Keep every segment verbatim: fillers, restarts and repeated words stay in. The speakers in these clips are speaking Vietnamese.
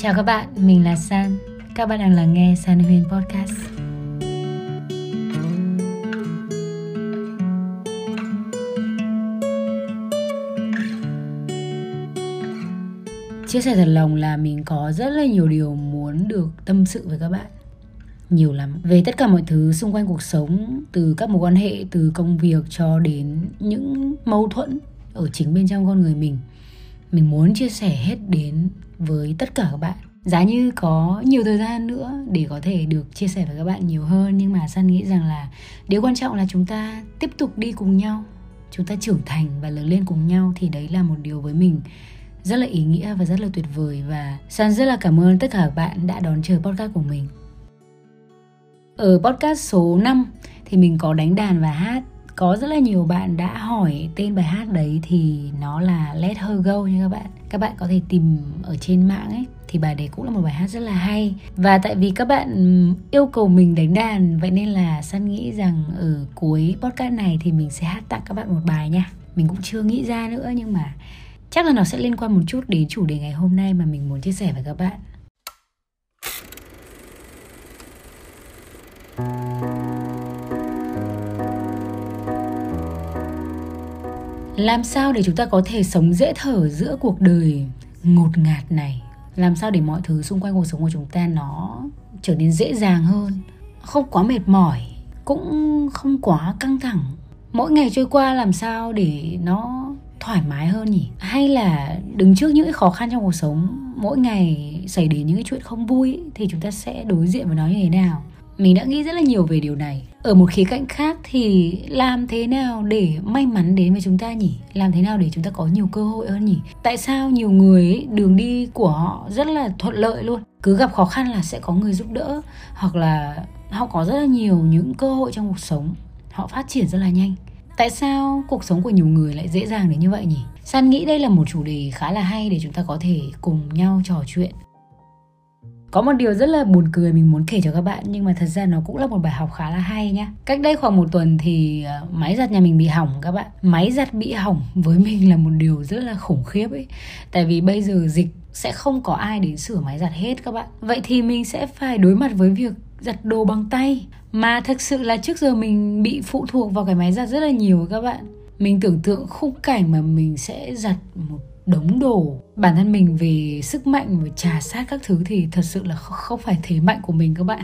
Chào các bạn, mình là Sun. Các bạn đang lắng nghe San Huynh Podcast. Chia sẻ thật lòng là mình có rất là nhiều điều muốn được tâm sự với các bạn. Nhiều lắm. Về tất cả mọi thứ xung quanh cuộc sống, từ các mối quan hệ, từ công việc cho đến những mâu thuẫn ở chính bên trong con người mình. Mình muốn chia sẻ hết đến với tất cả các bạn. Giá như có nhiều thời gian nữa để có thể được chia sẻ với các bạn nhiều hơn, nhưng mà Sun nghĩ rằng là điều quan trọng là chúng ta tiếp tục đi cùng nhau, chúng ta trưởng thành và lớn lên cùng nhau. Thì đấy là một điều với mình rất là ý nghĩa và rất là tuyệt vời. Và Sun rất là cảm ơn tất cả các bạn đã đón chờ podcast của mình. Ở podcast số năm thì mình có đánh đàn và hát. Có rất là nhiều bạn đã hỏi tên bài hát đấy, thì nó là Let Her Go nha các bạn. Các bạn có thể tìm ở trên mạng ấy, thì bài đấy cũng là một bài hát rất là hay. Và tại vì các bạn yêu cầu mình đánh đàn, vậy nên là Sun nghĩ rằng ở cuối podcast này thì mình sẽ hát tặng các bạn một bài nha. Mình cũng chưa nghĩ ra nữa, nhưng mà chắc là nó sẽ liên quan một chút đến chủ đề ngày hôm nay mà mình muốn chia sẻ với các bạn. Làm sao để chúng ta có thể sống dễ thở giữa cuộc đời ngột ngạt này? Làm sao để mọi thứ xung quanh cuộc sống của chúng ta nó trở nên dễ dàng hơn, không quá mệt mỏi, cũng không quá căng thẳng? Mỗi ngày trôi qua làm sao để nó thoải mái hơn nhỉ? Hay là đứng trước những cái khó khăn trong cuộc sống, mỗi ngày xảy đến những cái chuyện không vui thì chúng ta sẽ đối diện với nó như thế nào? Mình đã nghĩ rất là nhiều về điều này. Ở một khía cạnh khác thì làm thế nào để may mắn đến với chúng ta nhỉ? Làm thế nào để chúng ta có nhiều cơ hội hơn nhỉ? Tại sao nhiều người ấy, đường đi của họ rất là thuận lợi luôn, cứ gặp khó khăn là sẽ có người giúp đỡ, hoặc là họ có rất là nhiều những cơ hội trong cuộc sống, họ phát triển rất là nhanh. Tại sao cuộc sống của nhiều người lại dễ dàng đến như vậy nhỉ? Sun nghĩ đây là một chủ đề khá là hay để chúng ta có thể cùng nhau trò chuyện. Có một điều rất là buồn cười mình muốn kể cho các bạn, nhưng mà thật ra nó cũng là một bài học khá là hay nhá. Cách đây khoảng một tuần thì máy giặt nhà mình bị hỏng các bạn. Máy giặt bị hỏng với mình là một điều rất là khủng khiếp ấy. Tại vì bây giờ dịch sẽ không có ai đến sửa máy giặt hết các bạn. Vậy thì mình sẽ phải đối mặt với việc giặt đồ bằng tay. Mà thực sự là trước giờ mình bị phụ thuộc vào cái máy giặt rất là nhiều các bạn. Mình tưởng tượng khung cảnh mà mình sẽ giặt một đống đồ. Bản thân mình về sức mạnh và trà sát các thứ thì thật sự là không phải thế mạnh của mình các bạn.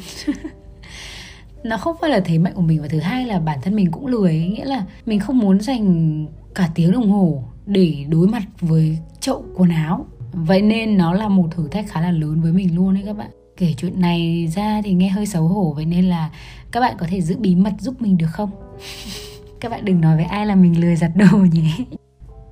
Nó không phải là thế mạnh của mình. Và thứ hai là bản thân mình cũng lười ấy. Nghĩa là mình không muốn dành cả tiếng đồng hồ để đối mặt với chậu quần áo. Vậy nên nó là một thử thách khá là lớn với mình luôn đấy các bạn. Kể chuyện này ra thì nghe hơi xấu hổ, vậy nên là các bạn có thể giữ bí mật giúp mình được không? Các bạn đừng nói với ai là mình lười giặt đồ nhé.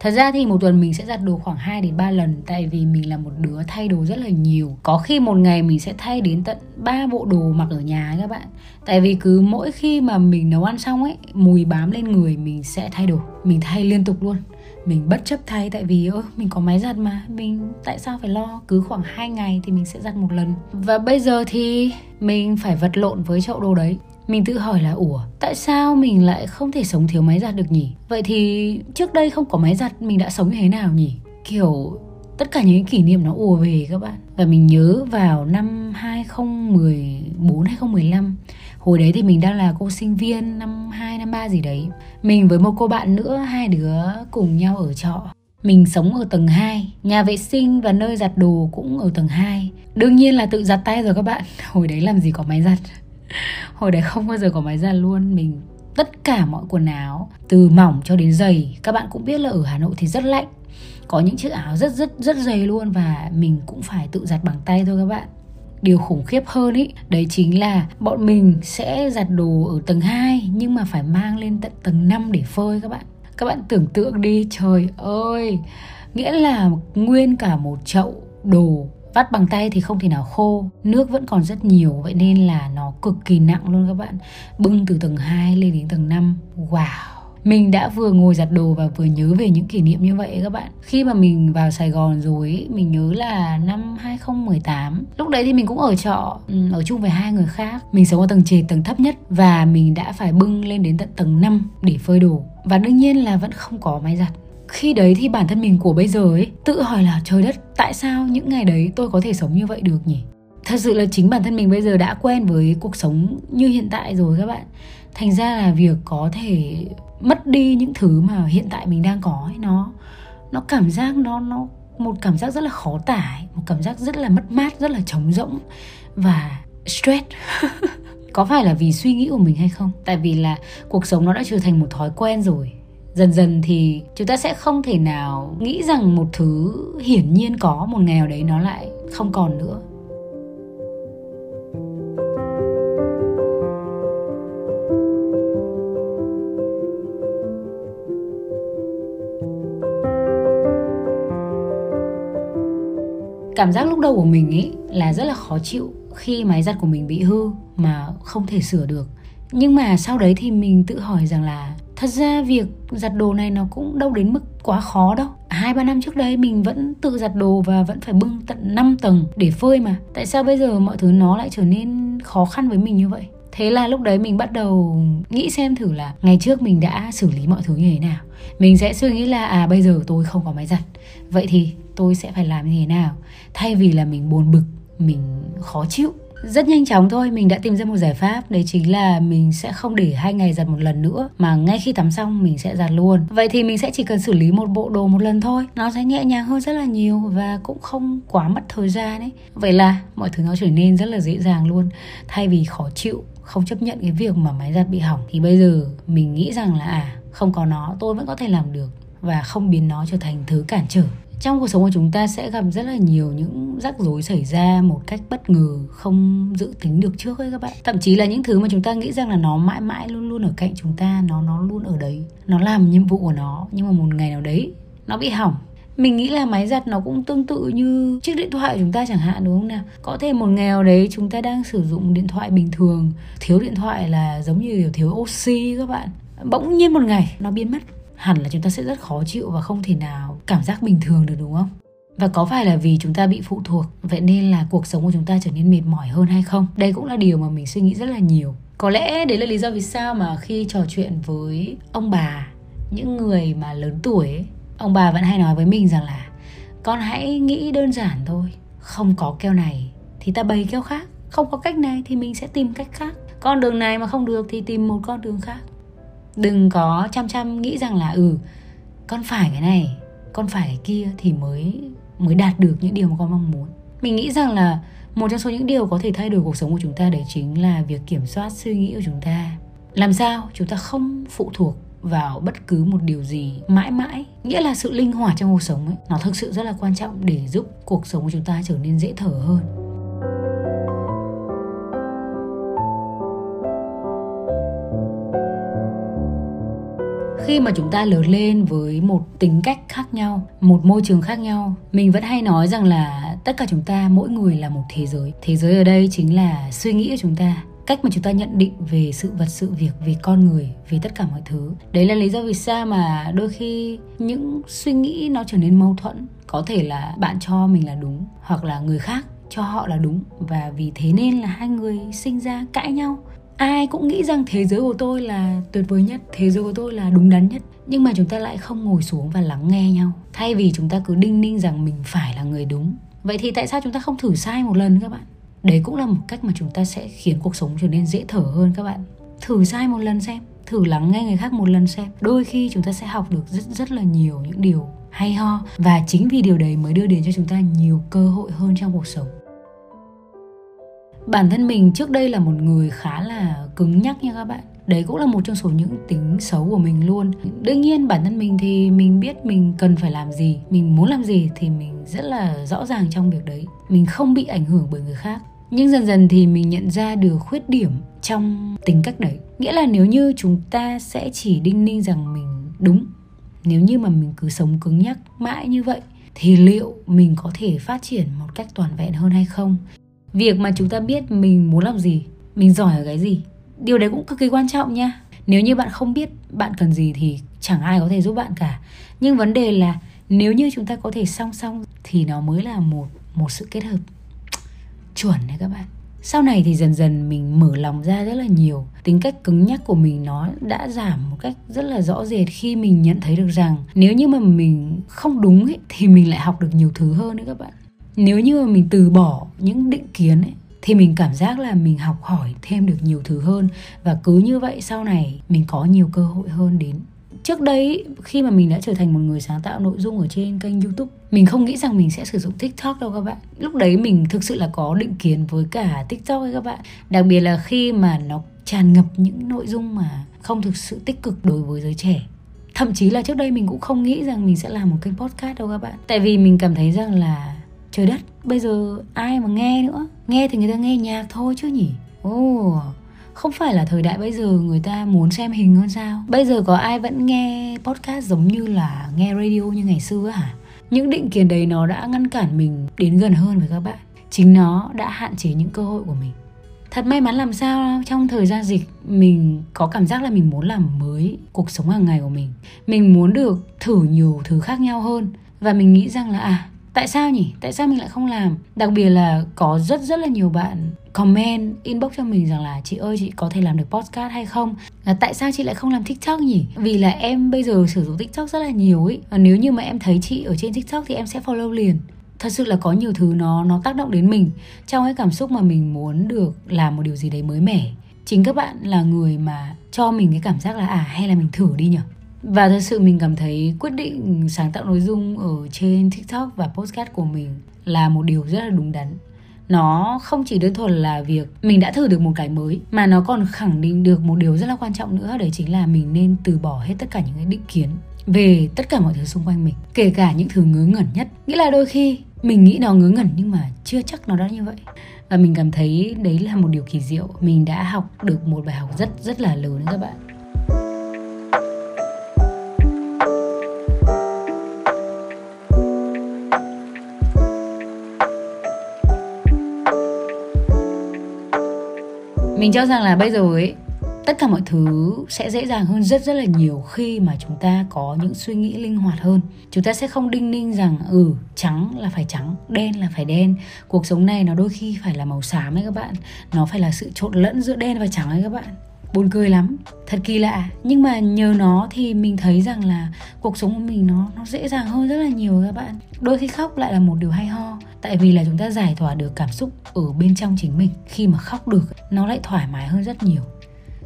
Thật ra thì một tuần mình sẽ giặt đồ khoảng hai đến ba lần. Tại vì mình là một đứa thay đồ rất là nhiều. Có khi một ngày mình sẽ thay đến tận ba bộ đồ mặc ở nhà các bạn. Tại vì cứ mỗi khi mà mình nấu ăn xong ấy, mùi bám lên người mình sẽ thay đồ. Mình thay liên tục luôn. Mình bất chấp thay tại vì ơ, mình có máy giặt mà, mình tại sao phải lo. Cứ khoảng hai ngày thì mình sẽ giặt một lần. Và bây giờ thì mình phải vật lộn với chậu đồ đấy. Mình tự hỏi là ủa, tại sao mình lại không thể sống thiếu máy giặt được nhỉ? Vậy thì trước đây không có máy giặt mình đã sống như thế nào nhỉ? Kiểu tất cả những kỷ niệm nó ùa về các bạn. Và mình nhớ vào năm hai không một bốn hai không một lăm, hồi đấy thì mình đang là cô sinh viên năm hai, năm ba gì đấy. Mình với một cô bạn nữa, hai đứa cùng nhau ở trọ. Mình sống ở tầng hai, nhà vệ sinh và nơi giặt đồ cũng ở tầng hai. Đương nhiên là tự giặt tay rồi các bạn. Hồi đấy làm gì có máy giặt. Hồi đấy không bao giờ có máy giặt luôn. Mình tất cả mọi quần áo, từ mỏng cho đến dày. Các bạn cũng biết là ở Hà Nội thì rất lạnh, có những chiếc áo rất rất rất dày luôn. Và mình cũng phải tự giặt bằng tay thôi các bạn. Điều khủng khiếp hơn ý, đấy chính là bọn mình sẽ giặt đồ ở tầng hai, nhưng mà phải mang lên tận tầng năm để phơi các bạn. Các bạn tưởng tượng đi, trời ơi. Nghĩa là nguyên cả một chậu đồ vắt bằng tay thì không thể nào khô, nước vẫn còn rất nhiều, vậy nên là nó cực kỳ nặng luôn các bạn. Bưng từ tầng hai lên đến tầng năm. Wow. Mình đã vừa ngồi giặt đồ và vừa nhớ về những kỷ niệm như vậy các bạn. Khi mà mình vào Sài Gòn rồi ấy, mình nhớ là năm hai không một tám. Lúc đấy thì mình cũng ở trọ, ở chung với hai người khác. Mình sống ở tầng trệt, tầng thấp nhất. Và mình đã phải bưng lên đến tận tầng năm để phơi đồ. Và đương nhiên là vẫn không có máy giặt. Khi đấy thì bản thân mình của bây giờ ấy tự hỏi là trời đất, tại sao những ngày đấy tôi có thể sống như vậy được nhỉ? Thật sự là chính bản thân mình bây giờ đã quen với cuộc sống như hiện tại rồi các bạn. Thành ra là việc có thể mất đi những thứ mà hiện tại mình đang có ấy, nó nó cảm giác nó nó một cảm giác rất là khó tả ấy, một cảm giác rất là mất mát, rất là trống rỗng và stress. Có phải là vì suy nghĩ của mình hay không? Tại vì là cuộc sống nó đã trở thành một thói quen rồi. Dần dần thì chúng ta sẽ không thể nào nghĩ rằng một thứ hiển nhiên có một ngày nào đấy nó lại không còn nữa. Cảm giác lúc đầu của mình ấy là rất là khó chịu khi máy giặt của mình bị hư mà không thể sửa được. Nhưng mà sau đấy thì mình tự hỏi rằng là thật ra việc giặt đồ này nó cũng đâu đến mức quá khó đâu. Hai ba năm trước đây mình vẫn tự giặt đồ và vẫn phải bưng tận năm tầng để phơi mà. Tại sao bây giờ mọi thứ nó lại trở nên khó khăn với mình như vậy? Thế là lúc đấy mình bắt đầu nghĩ xem thử là ngày trước mình đã xử lý mọi thứ như thế nào. Mình sẽ suy nghĩ là à bây giờ tôi không có máy giặt, vậy thì tôi sẽ phải làm như thế nào? Thay vì là mình buồn bực, mình khó chịu. Rất nhanh chóng thôi, mình đã tìm ra một giải pháp. Đấy chính là mình sẽ không để hai ngày giặt một lần nữa, mà ngay khi tắm xong mình sẽ giặt luôn. Vậy thì mình sẽ chỉ cần xử lý một bộ đồ một lần thôi, nó sẽ nhẹ nhàng hơn rất là nhiều và cũng không quá mất thời gian ấy. Vậy là mọi thứ nó trở nên rất là dễ dàng luôn. Thay vì khó chịu, không chấp nhận cái việc mà máy giặt bị hỏng, thì bây giờ mình nghĩ rằng là à, không có nó tôi vẫn có thể làm được, và không biến nó trở thành thứ cản trở. Trong cuộc sống của chúng ta sẽ gặp rất là nhiều những rắc rối xảy ra một cách bất ngờ, không dự tính được trước ấy các bạn. Thậm chí là những thứ mà chúng ta nghĩ rằng là nó mãi mãi luôn luôn ở cạnh chúng ta, nó nó luôn ở đấy, nó làm nhiệm vụ của nó, nhưng mà một ngày nào đấy nó bị hỏng. Mình nghĩ là máy giặt nó cũng tương tự như chiếc điện thoại của chúng ta chẳng hạn, đúng không nào? Có thể một ngày nào đấy chúng ta đang sử dụng điện thoại bình thường, thiếu điện thoại là giống như thiếu oxy các bạn. Bỗng nhiên một ngày nó biến mất. Hẳn là chúng ta sẽ rất khó chịu và không thể nào cảm giác bình thường được, đúng không? Và có phải là vì chúng ta bị phụ thuộc, vậy nên là cuộc sống của chúng ta trở nên mệt mỏi hơn hay không? Đây cũng là điều mà mình suy nghĩ rất là nhiều. Có lẽ đấy là lý do vì sao mà khi trò chuyện với ông bà, những người mà lớn tuổi ấy, ông bà vẫn hay nói với mình rằng là con hãy nghĩ đơn giản thôi. Không có keo này thì ta bày keo khác, không có cách này thì mình sẽ tìm cách khác. Con đường này mà không được thì tìm một con đường khác. Đừng có chăm chăm nghĩ rằng là ừ, con phải cái này, con phải cái kia thì mới mới đạt được những điều mà con mong muốn. Mình nghĩ rằng là một trong số những điều có thể thay đổi cuộc sống của chúng ta đấy chính là việc kiểm soát suy nghĩ của chúng ta. Làm sao chúng ta không phụ thuộc vào bất cứ một điều gì mãi mãi. Nghĩa là sự linh hoạt trong cuộc sống ấy, nó thực sự rất là quan trọng để giúp cuộc sống của chúng ta trở nên dễ thở hơn. Khi mà chúng ta lớn lên với một tính cách khác nhau, một môi trường khác nhau, mình vẫn hay nói rằng là tất cả chúng ta mỗi người là một thế giới. Thế giới ở đây chính là suy nghĩ của chúng ta, cách mà chúng ta nhận định về sự vật, sự việc, về con người, về tất cả mọi thứ. Đấy là lý do vì sao mà đôi khi những suy nghĩ nó trở nên mâu thuẫn. Có thể là bạn cho mình là đúng, hoặc là người khác cho họ là đúng, và vì thế nên là hai người sinh ra cãi nhau. Ai cũng nghĩ rằng thế giới của tôi là tuyệt vời nhất, thế giới của tôi là đúng đắn nhất. Nhưng mà chúng ta lại không ngồi xuống và lắng nghe nhau. Thay vì chúng ta cứ đinh ninh rằng mình phải là người đúng, vậy thì tại sao chúng ta không thử sai một lần các bạn? Đấy cũng là một cách mà chúng ta sẽ khiến cuộc sống trở nên dễ thở hơn các bạn. Thử sai một lần xem, thử lắng nghe người khác một lần xem. Đôi khi chúng ta sẽ học được rất rất là nhiều những điều hay ho. Và chính vì điều đấy mới đưa đến cho chúng ta nhiều cơ hội hơn trong cuộc sống. Bản thân mình trước đây là một người khá là cứng nhắc nha các bạn. Đấy cũng là một trong số những tính xấu của mình luôn. Đương nhiên bản thân mình thì mình biết mình cần phải làm gì, mình muốn làm gì thì mình rất là rõ ràng trong việc đấy. Mình không bị ảnh hưởng bởi người khác. Nhưng dần dần thì mình nhận ra được khuyết điểm trong tính cách đấy. Nghĩa là nếu như chúng ta sẽ chỉ đinh ninh rằng mình đúng, nếu như mà mình cứ sống cứng nhắc mãi như vậy, thì liệu mình có thể phát triển một cách toàn vẹn hơn hay không? Việc mà chúng ta biết mình muốn làm gì, mình giỏi ở cái gì, điều đấy cũng cực kỳ quan trọng nha. Nếu như bạn không biết bạn cần gì thì chẳng ai có thể giúp bạn cả. Nhưng vấn đề là nếu như chúng ta có thể song song thì nó mới là một, một sự kết hợp chuẩn đấy các bạn. Sau này thì dần dần mình mở lòng ra rất là nhiều. Tính cách cứng nhắc của mình nó đã giảm một cách rất là rõ rệt khi mình nhận thấy được rằng nếu như mà mình không đúng ấy, thì mình lại học được nhiều thứ hơn nữa các bạn. Nếu như mà mình từ bỏ những định kiến ấy, thì mình cảm giác là mình học hỏi thêm được nhiều thứ hơn. Và cứ như vậy sau này mình có nhiều cơ hội hơn đến. Trước đây khi mà mình đã trở thành một người sáng tạo nội dung ở trên kênh YouTube, mình không nghĩ rằng mình sẽ sử dụng TikTok đâu các bạn. Lúc đấy mình thực sự là có định kiến với cả TikTok ấy các bạn. Đặc biệt là khi mà nó tràn ngập những nội dung mà không thực sự tích cực đối với giới trẻ. Thậm chí là trước đây mình cũng không nghĩ rằng mình sẽ làm một kênh podcast đâu các bạn. Tại vì mình cảm thấy rằng là trời đất, bây giờ ai mà nghe nữa. Nghe thì người ta nghe nhạc thôi chứ nhỉ. Ồ... Oh. Không phải là thời đại bây giờ người ta muốn xem hình hơn sao? Bây giờ có ai vẫn nghe podcast giống như là nghe radio như ngày xưa hả? Những định kiến đấy nó đã ngăn cản mình đến gần hơn với các bạn. Chính nó đã hạn chế những cơ hội của mình. Thật may mắn làm sao trong thời gian dịch mình có cảm giác là mình muốn làm mới cuộc sống hàng ngày của mình. Mình muốn được thử nhiều thứ khác nhau hơn. Và mình nghĩ rằng là à, tại sao nhỉ? Tại sao mình lại không làm? Đặc biệt là có rất rất là nhiều bạn comment, inbox cho mình rằng là chị ơi, chị có thể làm được podcast hay không? À, tại sao chị lại không làm TikTok nhỉ? Vì là em bây giờ sử dụng TikTok rất là nhiều ấy. À, nếu như mà em thấy chị ở trên TikTok thì em sẽ follow liền. Thật sự là có nhiều thứ nó nó tác động đến mình trong cái cảm xúc mà mình muốn được làm một điều gì đấy mới mẻ. Chính các bạn là người mà cho mình cái cảm giác là à, hay là mình thử đi nhỉ? Và thật sự mình cảm thấy quyết định sáng tạo nội dung ở trên TikTok và podcast của mình là một điều rất là đúng đắn. Nó không chỉ đơn thuần là việc mình đã thử được một cái mới, mà nó còn khẳng định được một điều rất là quan trọng nữa. Đấy chính là mình nên từ bỏ hết tất cả những cái định kiến về tất cả mọi thứ xung quanh mình, kể cả những thứ ngớ ngẩn nhất. Nghĩa là đôi khi mình nghĩ nó ngớ ngẩn nhưng mà chưa chắc nó đã như vậy. Và mình cảm thấy đấy là một điều kỳ diệu. Mình đã học được một bài học rất rất là lớn các bạn. Mình cho rằng là bây giờ ấy, tất cả mọi thứ sẽ dễ dàng hơn rất rất là nhiều khi mà chúng ta có những suy nghĩ linh hoạt hơn. Chúng ta sẽ không đinh ninh rằng ừ, trắng là phải trắng, đen là phải đen. Cuộc sống này nó đôi khi phải là màu xám ấy các bạn. Nó phải là sự trộn lẫn giữa đen và trắng ấy các bạn. Buồn cười lắm, thật kỳ lạ. Nhưng mà nhờ nó thì mình thấy rằng là cuộc sống của mình nó, nó dễ dàng hơn rất là nhiều các bạn. Đôi khi khóc lại là một điều hay ho. Tại vì là chúng ta giải tỏa được cảm xúc ở bên trong chính mình. Khi mà khóc được, nó lại thoải mái hơn rất nhiều.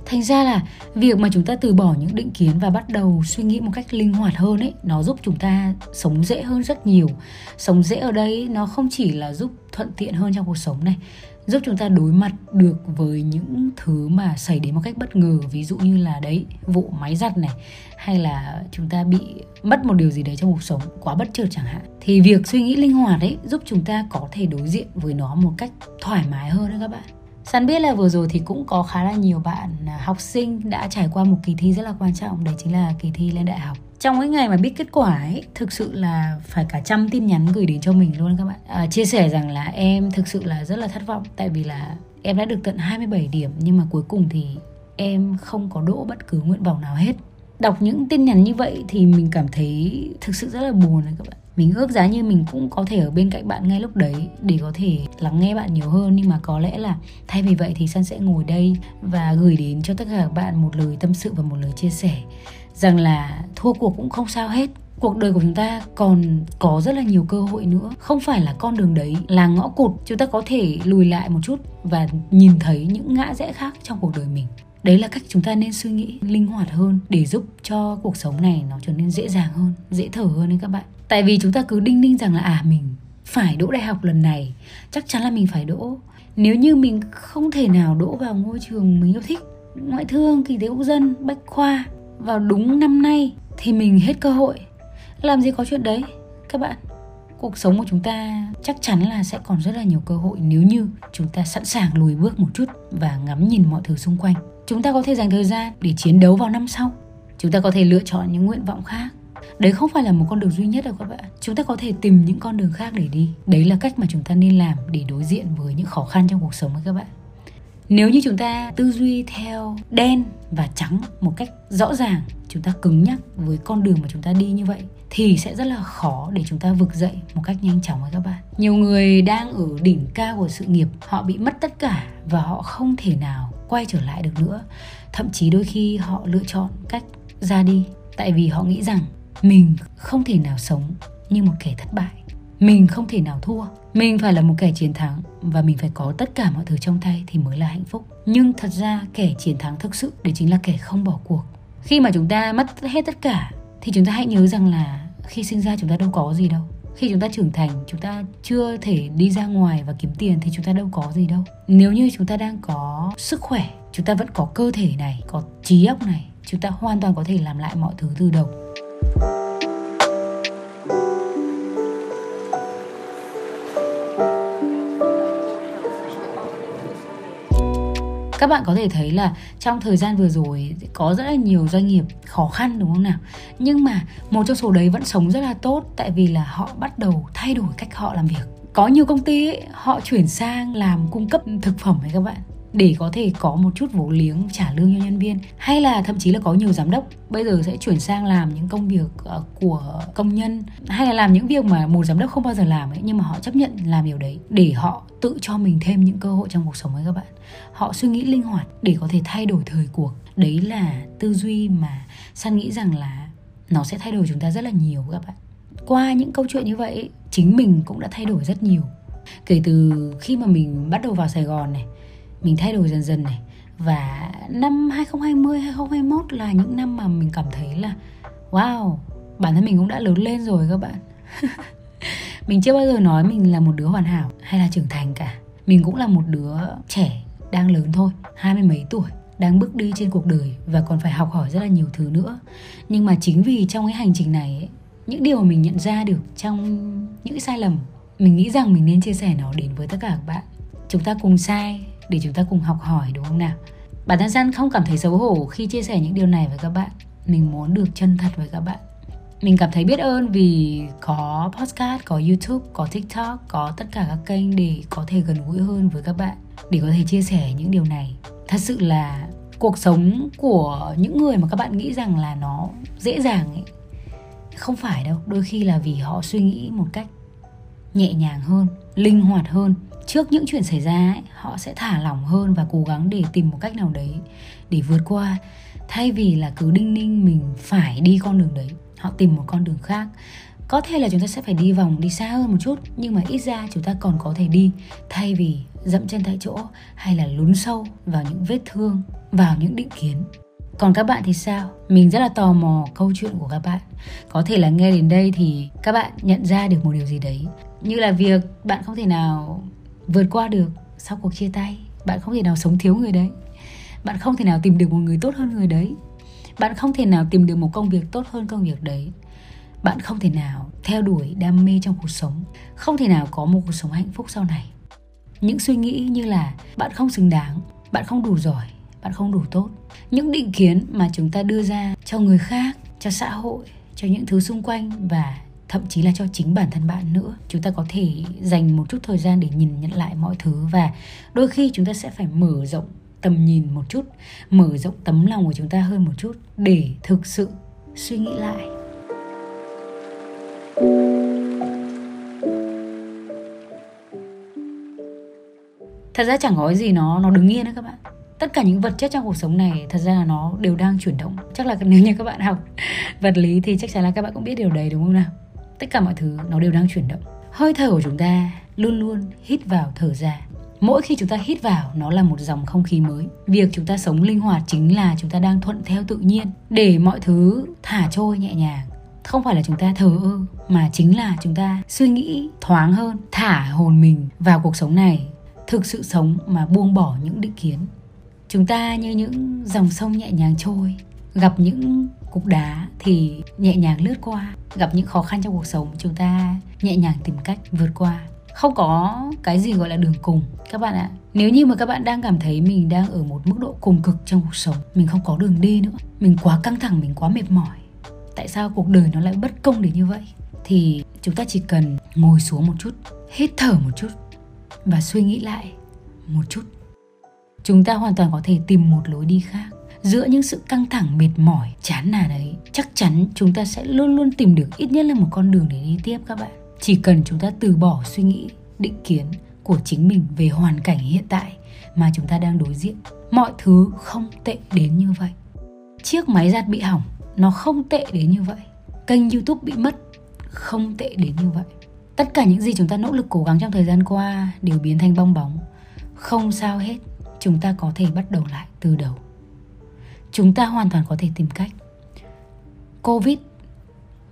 Thành ra là việc mà chúng ta từ bỏ những định kiến và bắt đầu suy nghĩ một cách linh hoạt hơn ấy, nó giúp chúng ta sống dễ hơn rất nhiều. Sống dễ ở đây nó không chỉ là giúp thuận tiện hơn trong cuộc sống này, giúp chúng ta đối mặt được với những thứ mà xảy đến một cách bất ngờ. Ví dụ như là đấy, vụ máy giặt này, hay là chúng ta bị mất một điều gì đấy trong cuộc sống quá bất chợt chẳng hạn. Thì việc suy nghĩ linh hoạt ấy giúp chúng ta có thể đối diện với nó một cách thoải mái hơn đấy các bạn. Sẵn biết là vừa rồi thì cũng có khá là nhiều bạn học sinh đã trải qua một kỳ thi rất là quan trọng. Đấy chính là kỳ thi lên đại học. Trong cái ngày mà biết kết quả ấy, thực sự là phải cả trăm tin nhắn gửi đến cho mình luôn các bạn. À, chia sẻ rằng là em thực sự là rất là thất vọng. Tại vì là em đã được tận hai mươi bảy điểm nhưng mà cuối cùng thì em không có đỗ bất cứ nguyện vọng nào hết. Đọc những tin nhắn như vậy thì mình cảm thấy thực sự rất là buồn đấy các bạn. Mình ước giá như mình cũng có thể ở bên cạnh bạn ngay lúc đấy để có thể lắng nghe bạn nhiều hơn. Nhưng mà có lẽ là thay vì vậy thì Sun sẽ ngồi đây và gửi đến cho tất cả các bạn một lời tâm sự và một lời chia sẻ rằng là thua cuộc cũng không sao hết. Cuộc đời của chúng ta còn có rất là nhiều cơ hội nữa. Không phải là con đường đấy là ngõ cụt. Chúng ta có thể lùi lại một chút và nhìn thấy những ngã rẽ khác trong cuộc đời mình. Đấy là cách chúng ta nên suy nghĩ linh hoạt hơn để giúp cho cuộc sống này nó trở nên dễ dàng hơn, dễ thở hơn đấy các bạn. Tại vì chúng ta cứ đinh ninh rằng là à, mình phải đỗ đại học lần này, chắc chắn là mình phải đỗ. Nếu như mình không thể nào đỗ vào ngôi trường mình yêu thích, ngoại thương, kinh tế quốc dân, bách khoa, vào đúng năm nay thì mình hết cơ hội. Làm gì có chuyện đấy các bạn. Cuộc sống của chúng ta chắc chắn là sẽ còn rất là nhiều cơ hội nếu như chúng ta sẵn sàng lùi bước một chút và ngắm nhìn mọi thứ xung quanh. Chúng ta có thể dành thời gian để chiến đấu vào năm sau. Chúng ta có thể lựa chọn những nguyện vọng khác. Đấy không phải là một con đường duy nhất đâu các bạn. Chúng ta có thể tìm những con đường khác để đi. Đấy là cách mà chúng ta nên làm để đối diện với những khó khăn trong cuộc sống ấy các bạn. Nếu như chúng ta tư duy theo đen và trắng một cách rõ ràng, chúng ta cứng nhắc với con đường mà chúng ta đi như vậy thì sẽ rất là khó để chúng ta vực dậy một cách nhanh chóng với các bạn. Nhiều người đang ở đỉnh cao của sự nghiệp, họ bị mất tất cả và họ không thể nào quay trở lại được nữa. Thậm chí đôi khi họ lựa chọn cách ra đi, tại vì họ nghĩ rằng mình không thể nào sống như một kẻ thất bại, mình không thể nào thua, mình phải là một kẻ chiến thắng và mình phải có tất cả mọi thứ trong tay thì mới là hạnh phúc. Nhưng thật ra kẻ chiến thắng thực sự đấy chính là kẻ không bỏ cuộc. Khi mà chúng ta mất hết tất cả thì chúng ta hãy nhớ rằng là khi sinh ra chúng ta đâu có gì đâu. Khi chúng ta trưởng thành, chúng ta chưa thể đi ra ngoài và kiếm tiền thì chúng ta đâu có gì đâu. Nếu như chúng ta đang có sức khỏe, chúng ta vẫn có cơ thể này, có trí óc này, chúng ta hoàn toàn có thể làm lại mọi thứ từ đầu. Các bạn có thể thấy là trong thời gian vừa rồi có rất là nhiều doanh nghiệp khó khăn, đúng không nào? Nhưng mà một trong số đấy vẫn sống rất là tốt, tại vì là họ bắt đầu thay đổi cách họ làm việc. Có nhiều công ty ấy, họ chuyển sang làm cung cấp thực phẩm ấy các bạn, để có thể có một chút vốn liếng trả lương cho nhân viên. Hay là thậm chí là có nhiều giám đốc bây giờ sẽ chuyển sang làm những công việc của công nhân, hay là làm những việc mà một giám đốc không bao giờ làm ấy, nhưng mà họ chấp nhận làm điều đấy để họ tự cho mình thêm những cơ hội trong cuộc sống ấy các bạn. Họ suy nghĩ linh hoạt để có thể thay đổi thời cuộc. Đấy là tư duy mà Sun nghĩ rằng là nó sẽ thay đổi chúng ta rất là nhiều các bạn. Qua những câu chuyện như vậy, chính mình cũng đã thay đổi rất nhiều. Kể từ khi mà mình bắt đầu vào Sài Gòn này, mình thay đổi dần dần này. Và năm hai không hai không, hai không hai mốt là những năm mà mình cảm thấy là wow, bản thân mình cũng đã lớn lên rồi các bạn. Mình chưa bao giờ nói mình là một đứa hoàn hảo hay là trưởng thành cả. Mình cũng là một đứa trẻ đang lớn thôi, hai mươi mấy tuổi, đang bước đi trên cuộc đời và còn phải học hỏi rất là nhiều thứ nữa. Nhưng mà chính vì trong cái hành trình này ấy, những điều mà mình nhận ra được trong những cái sai lầm, mình nghĩ rằng mình nên chia sẻ nó đến với tất cả các bạn. Chúng ta cùng sai để chúng ta cùng học hỏi, đúng không nào? Bản thân Sun không cảm thấy xấu hổ khi chia sẻ những điều này với các bạn. Mình muốn được chân thật với các bạn. Mình cảm thấy biết ơn vì có podcast, có YouTube, có TikTok, có tất cả các kênh để có thể gần gũi hơn với các bạn, để có thể chia sẻ những điều này. Thật sự là cuộc sống của những người mà các bạn nghĩ rằng là nó dễ dàng ấy, không phải đâu. Đôi khi là vì họ suy nghĩ một cách nhẹ nhàng hơn, linh hoạt hơn. Trước những chuyện xảy ra ấy, họ sẽ thả lỏng hơn và cố gắng để tìm một cách nào đấy để vượt qua, thay vì là cứ đinh ninh mình phải đi con đường đấy. Họ tìm một con đường khác. Có thể là chúng ta sẽ phải đi vòng, đi xa hơn một chút, nhưng mà ít ra chúng ta còn có thể đi, thay vì dậm chân tại chỗ hay là lún sâu vào những vết thương, vào những định kiến. Còn các bạn thì sao? Mình rất là tò mò câu chuyện của các bạn. Có thể là nghe đến đây thì các bạn nhận ra được một điều gì đấy, như là việc bạn không thể nào vượt qua được sau cuộc chia tay, bạn không thể nào sống thiếu người đấy, bạn không thể nào tìm được một người tốt hơn người đấy, bạn không thể nào tìm được một công việc tốt hơn công việc đấy, bạn không thể nào theo đuổi đam mê trong cuộc sống, không thể nào có một cuộc sống hạnh phúc sau này. Những suy nghĩ như là bạn không xứng đáng, bạn không đủ giỏi, bạn không đủ tốt, những định kiến mà chúng ta đưa ra cho người khác, cho xã hội, cho những thứ xung quanh và thậm chí là cho chính bản thân bạn nữa. Chúng ta có thể dành một chút thời gian để nhìn nhận lại mọi thứ, và đôi khi chúng ta sẽ phải mở rộng tầm nhìn một chút, mở rộng tấm lòng của chúng ta hơn một chút để thực sự suy nghĩ lại. Thật ra chẳng có gì nó nó đứng yên đấy các bạn. Tất cả những vật chất trong cuộc sống này thật ra là nó đều đang chuyển động. Chắc là nếu như các bạn học vật lý thì chắc chắn là các bạn cũng biết điều đấy, đúng không nào? Tất cả mọi thứ nó đều đang chuyển động. Hơi thở của chúng ta luôn luôn hít vào thở ra. Mỗi khi chúng ta hít vào, nó là một dòng không khí mới. Việc chúng ta sống linh hoạt chính là chúng ta đang thuận theo tự nhiên, để mọi thứ thả trôi nhẹ nhàng. Không phải là chúng ta thờ ơ, mà chính là chúng ta suy nghĩ thoáng hơn, thả hồn mình vào cuộc sống này, thực sự sống mà buông bỏ những định kiến. Chúng ta như những dòng sông nhẹ nhàng trôi, gặp những cục đá thì nhẹ nhàng lướt qua, gặp những khó khăn trong cuộc sống chúng ta nhẹ nhàng tìm cách vượt qua. Không có cái gì gọi là đường cùng các bạn ạ. Nếu như mà các bạn đang cảm thấy mình đang ở một mức độ cùng cực trong cuộc sống, mình không có đường đi nữa, mình quá căng thẳng, mình quá mệt mỏi, tại sao cuộc đời nó lại bất công đến như vậy, thì chúng ta chỉ cần ngồi xuống một chút, hít thở một chút và suy nghĩ lại một chút. chúng ta hoàn toàn có thể tìm một lối đi khác. Giữa những sự căng thẳng, mệt mỏi, chán nản ấy, chắc chắn chúng ta sẽ luôn luôn tìm được ít nhất là một con đường để đi tiếp các bạn. Chỉ cần chúng ta từ bỏ suy nghĩ, định kiến của chính mình về hoàn cảnh hiện tại mà chúng ta đang đối diện, mọi thứ không tệ đến như vậy. Chiếc máy giặt bị hỏng, nó không tệ đến như vậy. Kênh YouTube bị mất, không tệ đến như vậy. Tất cả những gì chúng ta nỗ lực cố gắng trong thời gian qua đều biến thành bong bóng. Không sao hết, chúng ta có thể bắt đầu lại từ đầu. Chúng ta hoàn toàn có thể tìm cách. Covid,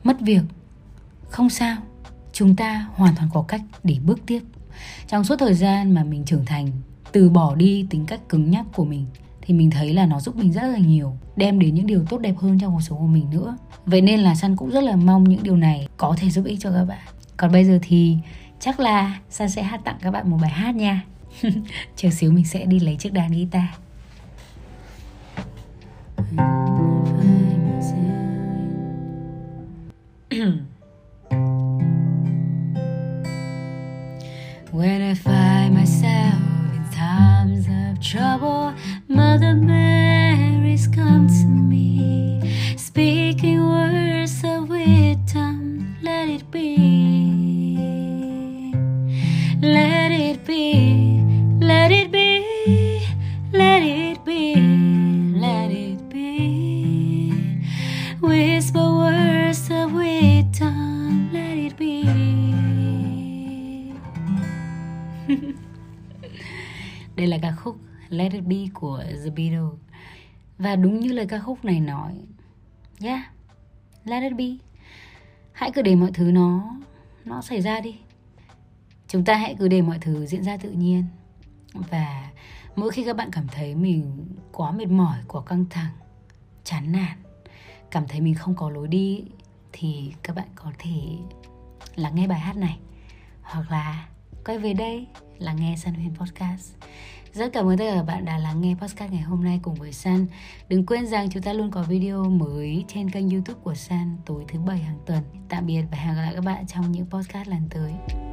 mất việc, không sao. Chúng ta hoàn toàn có cách để bước tiếp. Trong suốt thời gian mà mình trưởng thành, từ bỏ đi tính cách cứng nhắc của mình, thì mình thấy là nó giúp mình rất là nhiều, đem đến những điều tốt đẹp hơn trong cuộc sống của mình nữa. Vậy nên là Sun cũng rất là mong những điều này có thể giúp ích cho các bạn. Còn bây giờ thì chắc là Sun sẽ hát tặng các bạn một bài hát nha. Chờ xíu mình sẽ đi lấy chiếc đàn guitar. When I find myself in times of trouble, Mother Mary's come to me, speaking words of wisdom. Let it be, let it be, let it be, let it be, let it be. Whisper words of wisdom. Let it be. Đây là ca khúc Let It Be của The Beatles. Và đúng như lời ca khúc này nói, yeah, let it be. Hãy cứ để mọi thứ nó Nó xảy ra đi. Chúng ta hãy cứ để mọi thứ diễn ra tự nhiên. Và mỗi khi các bạn cảm thấy mình quá mệt mỏi, quá căng thẳng, chán nản, cảm thấy mình không có lối đi, thì các bạn có thể lắng nghe bài hát này, hoặc là quay về đây lắng nghe Sun Huynh Podcast. Rất cảm ơn tất cả các bạn đã lắng nghe podcast ngày hôm nay cùng với Sun. Đừng quên rằng chúng ta luôn có video mới trên kênh YouTube của Sun tối thứ bảy hàng tuần. Tạm biệt và hẹn gặp lại các bạn trong những podcast lần tới.